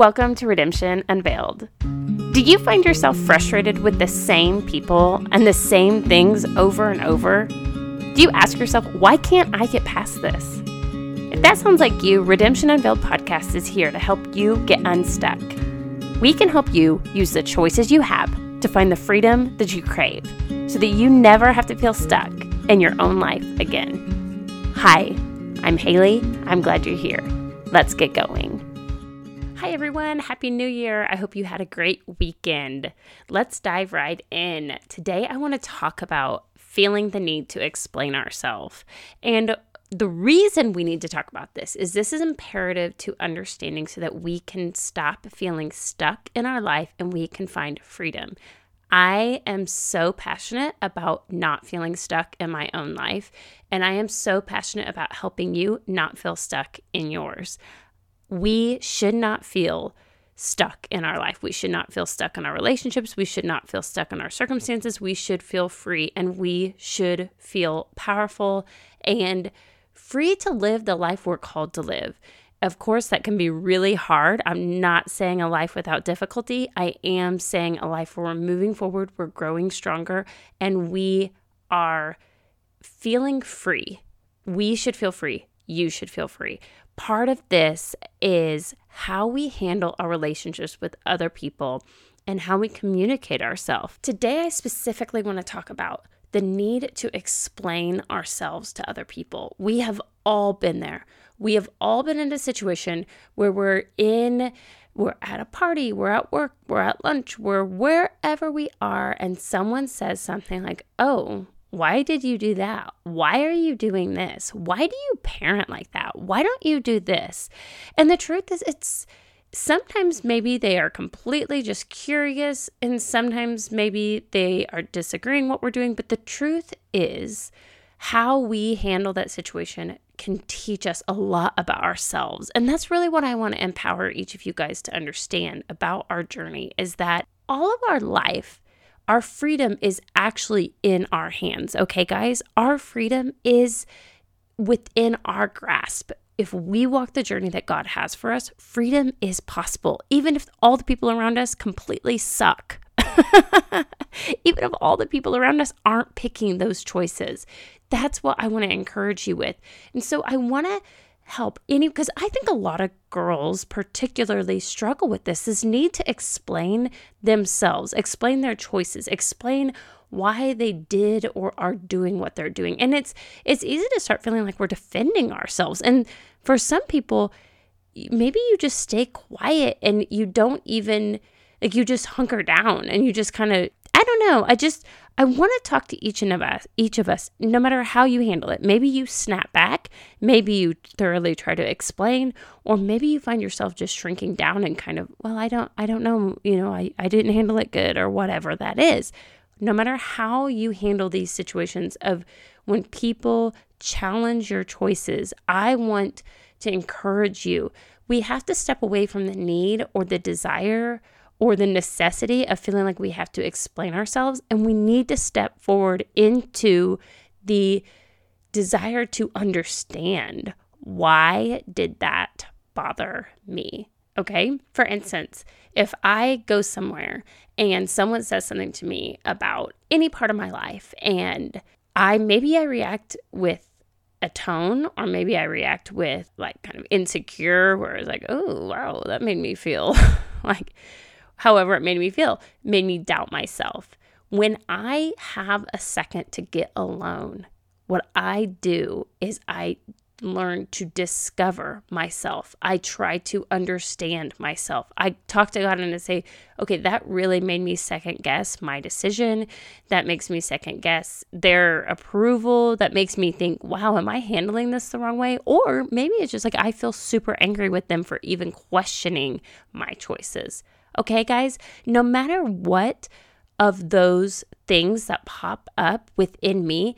Welcome to Redemption Unveiled. Do you find yourself frustrated with the same people and the same things over and over? Do you ask yourself, why can't I get past this? If that sounds like you, Redemption Unveiled podcast is here to help you get unstuck. We can help you use the choices you have to find the freedom that you crave so that you never have to feel stuck in your own life again. Hi, I'm Haley. I'm glad you're here. Let's get going. Hi everyone, Happy New Year. I hope you had a great weekend. Let's dive right in. Today I want to talk about feeling the need to explain ourselves. And the reason we need to talk about this is imperative to understanding so that we can stop feeling stuck in our life and we can find freedom. I am so passionate about not feeling stuck in my own life, and I am so passionate about helping you not feel stuck in yours. We should not feel stuck in our life. We should not feel stuck in our relationships. We should not feel stuck in our circumstances. We should feel free, and we should feel powerful and free to live the life we're called to live. Of course, that can be really hard. I'm not saying a life without difficulty. I am saying a life where we're moving forward, we're growing stronger, and we are feeling free. We should feel free. You should feel free. Part of this is how we handle our relationships with other people and how we communicate ourselves. Today, I specifically want to talk about the need to explain ourselves to other people. We have all been there. We have all been in a situation where we're at a party, we're at work, we're at lunch, we're wherever we are, and someone says something like, oh, why did you do that? Why are you doing this? Why do you parent like that? Why don't you do this? And the truth is, it's sometimes maybe they are completely just curious, and sometimes maybe they are disagreeing what we're doing. But the truth is, how we handle that situation can teach us a lot about ourselves. And that's really what I want to empower each of you guys to understand about our journey, is that all of our life, our freedom is actually in our hands, okay, guys? Our freedom is within our grasp. If we walk the journey that God has for us, freedom is possible, even if all the people around us completely suck. Even if all the people around us aren't picking those choices. That's what I want to encourage you with. And so I want to help because I think a lot of girls particularly struggle with this need to explain themselves, explain their choices, explain why they did or are doing what they're doing. And it's easy to start feeling like we're defending ourselves. And for some people, maybe you just stay quiet and you don't even, you just hunker down and you just kind of, I don't know. I want to talk to each of us, no matter how you handle it. Maybe you snap back, maybe you thoroughly try to explain, or maybe you find yourself just shrinking down and kind of, well, I don't know, I didn't handle it good or whatever that is. No matter how you handle these situations of when people challenge your choices, I want to encourage you. We have to step away from the need or the desire or the necessity of feeling like we have to explain ourselves, and we need to step forward into the desire to understand, why did that bother me, okay? For instance, if I go somewhere and someone says something to me about any part of my life, and I react with a tone, or maybe I react with like kind of insecure, where it's like, oh, wow, that made me feel like... However it made me feel, made me doubt myself. When I have a second to get alone, what I do is I learn to discover myself. I try to understand myself. I talk to God and I say, okay, that really made me second guess my decision. That makes me second guess their approval. That makes me think, wow, am I handling this the wrong way? Or maybe it's just like I feel super angry with them for even questioning my choices. Okay, guys, no matter what of those things that pop up within me,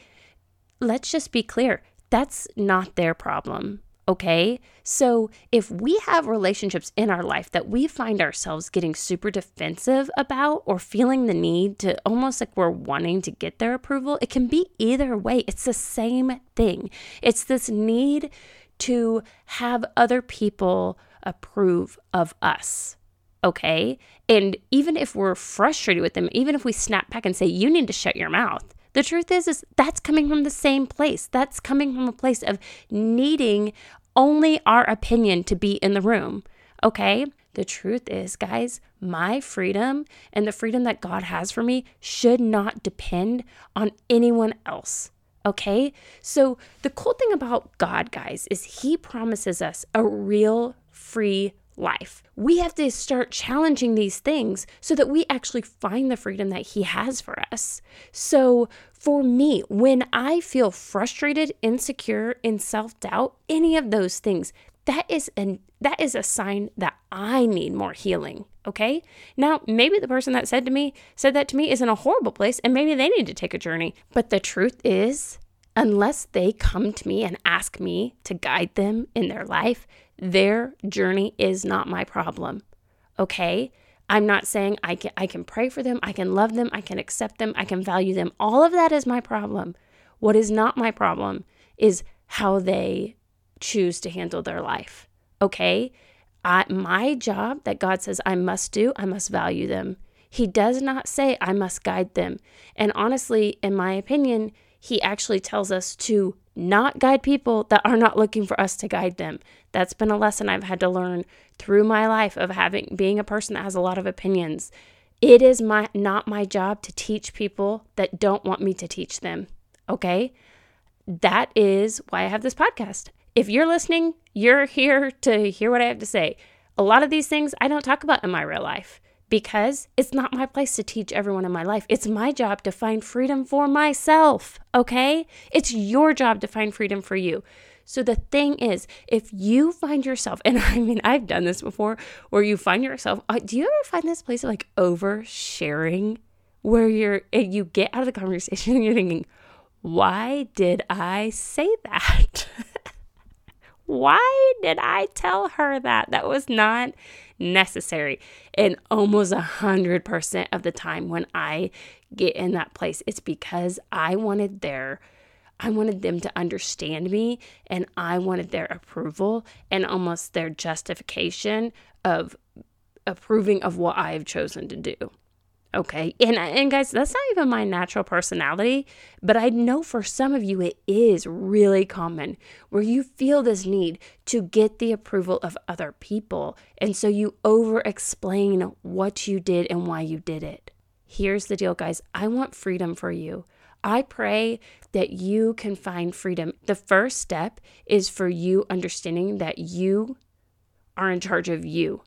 let's just be clear. That's not their problem, okay? So if we have relationships in our life that we find ourselves getting super defensive about or feeling the need to almost like we're wanting to get their approval, it can be either way. It's the same thing. It's this need to have other people approve of us, okay? And even if we're frustrated with them, even if we snap back and say, you need to shut your mouth, the truth is that's coming from the same place. That's coming from a place of needing only our opinion to be in the room, okay? The truth is, guys, my freedom and the freedom that God has for me should not depend on anyone else, okay? So the cool thing about God, guys, is he promises us a real free life. We have to start challenging these things so that we actually find the freedom that he has for us. So for me, when I feel frustrated, insecure, in self-doubt, any of those things, that is a sign that I need more healing, okay? Now, maybe the person that said that to me is in a horrible place and maybe they need to take a journey. But the truth is, unless they come to me and ask me to guide them in their life, their journey is not my problem, okay? I'm not saying I can pray for them, I can love them, I can accept them, I can value them. All of that is my problem. What is not my problem is how they choose to handle their life, okay? My job that God says I must do, I must value them. He does not say I must guide them. And honestly, in my opinion, he actually tells us to not guide people that are not looking for us to guide them. That's been a lesson I've had to learn through my life of being a person that has a lot of opinions. It is not my job to teach people that don't want me to teach them, okay? That is why I have this podcast. If you're listening, you're here to hear what I have to say. A lot of these things I don't talk about in my real life because it's not my place to teach everyone in my life. It's my job to find freedom for myself, okay? It's your job to find freedom for you. So the thing is, if you find yourself, and I mean, I've done this before, where you find yourself, do you ever find this place of like oversharing where you get out of the conversation and you're thinking, why did I say that? Why did I tell her that? That was not necessary. And almost 100% of the time when I get in that place, it's because I wanted them to understand me and I wanted their approval and almost their justification of approving of what I've chosen to do. Okay. And guys, that's not even my natural personality, but I know for some of you, it is really common where you feel this need to get the approval of other people. And so you over explain what you did and why you did it. Here's the deal, guys. I want freedom for you. I pray that you can find freedom. The first step is for you understanding that you are in charge of you.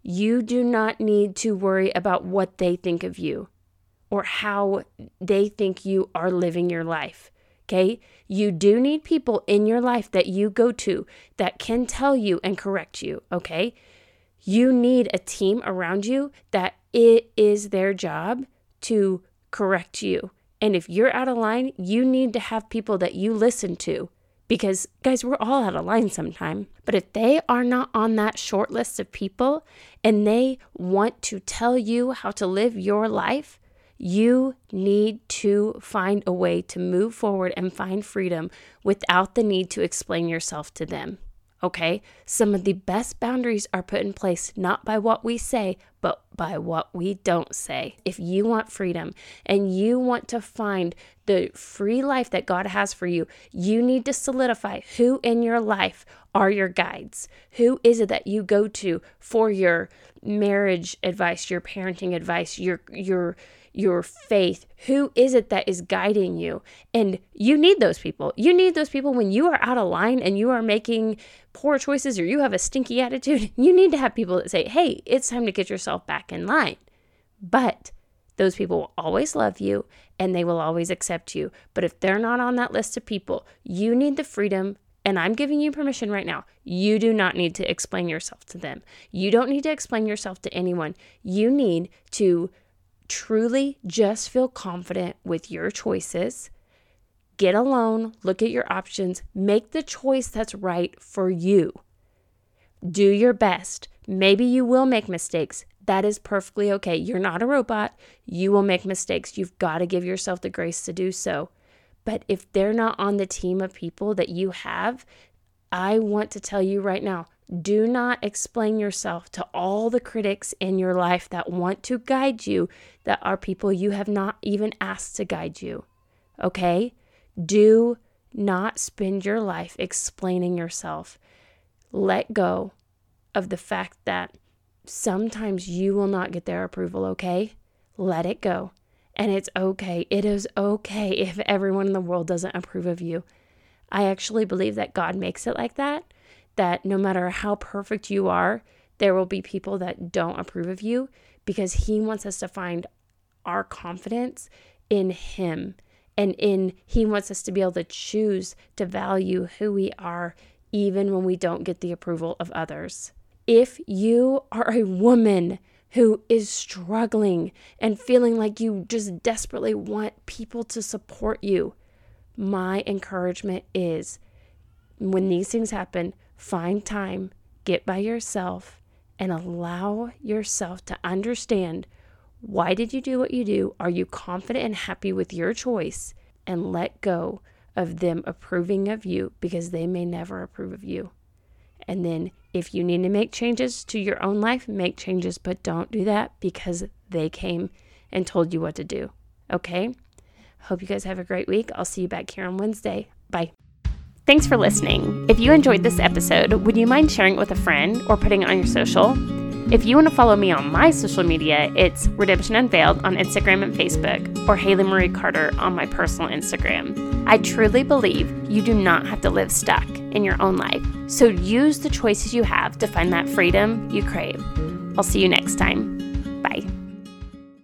You do not need to worry about what they think of you or how they think you are living your life, okay? You do need people in your life that you go to that can tell you and correct you, okay? You need a team around you that it is their job to correct you. And if you're out of line, you need to have people that you listen to. Because, guys, we're all out of line sometime. But if they are not on that short list of people and they want to tell you how to live your life, you need to find a way to move forward and find freedom without the need to explain yourself to them, okay? Some of the best boundaries are put in place not by what we say, but by what we don't say. If you want freedom and you want to find the free life that God has for you, you need to solidify who in your life are your guides. Who is it that you go to for your marriage advice, your parenting advice, your faith? Who is it that is guiding you? And you need those people. You need those people when you are out of line and you are making poor choices or you have a stinky attitude. You need to have people that say, hey, it's time to get yourself back in line. But those people will always love you and they will always accept you. But if they're not on that list of people, you need the freedom. And I'm giving you permission right now. You do not need to explain yourself to them. You don't need to explain yourself to anyone. You need to truly just feel confident with your choices. Get alone, look at your options, make the choice that's right for you. Do your best. Maybe you will make mistakes. That is perfectly okay. You're not a robot. You will make mistakes. You've got to give yourself the grace to do so. But if they're not on the team of people that you have, I want to tell you right now, Do not explain yourself to all the critics in your life that want to guide you, that are people you have not even asked to guide you, okay? Do not spend your life explaining yourself. Let go of the fact that sometimes you will not get their approval, okay? Let it go. And it's okay. It is okay if everyone in the world doesn't approve of you. I actually believe that God makes it like that, that no matter how perfect you are, there will be people that don't approve of you, because he wants us to find our confidence in him, and he wants us to be able to choose to value who we are even when we don't get the approval of others. If you are a woman who is struggling and feeling like you just desperately want people to support you, my encouragement is, when these things happen, find time, get by yourself, and allow yourself to understand, why did you do what you do? Are you confident and happy with your choice? And let go of them approving of you, because they may never approve of you. And then if you need to make changes to your own life, make changes, but don't do that because they came and told you what to do. Okay? Hope you guys have a great week. I'll see you back here on Wednesday. Bye. Thanks for listening. If you enjoyed this episode, would you mind sharing it with a friend or putting it on your social? If you want to follow me on my social media, it's Redemption Unveiled on Instagram and Facebook, or Haley Marie Carter on my personal Instagram. I truly believe you do not have to live stuck in your own life, so use the choices you have to find that freedom you crave. I'll see you next time.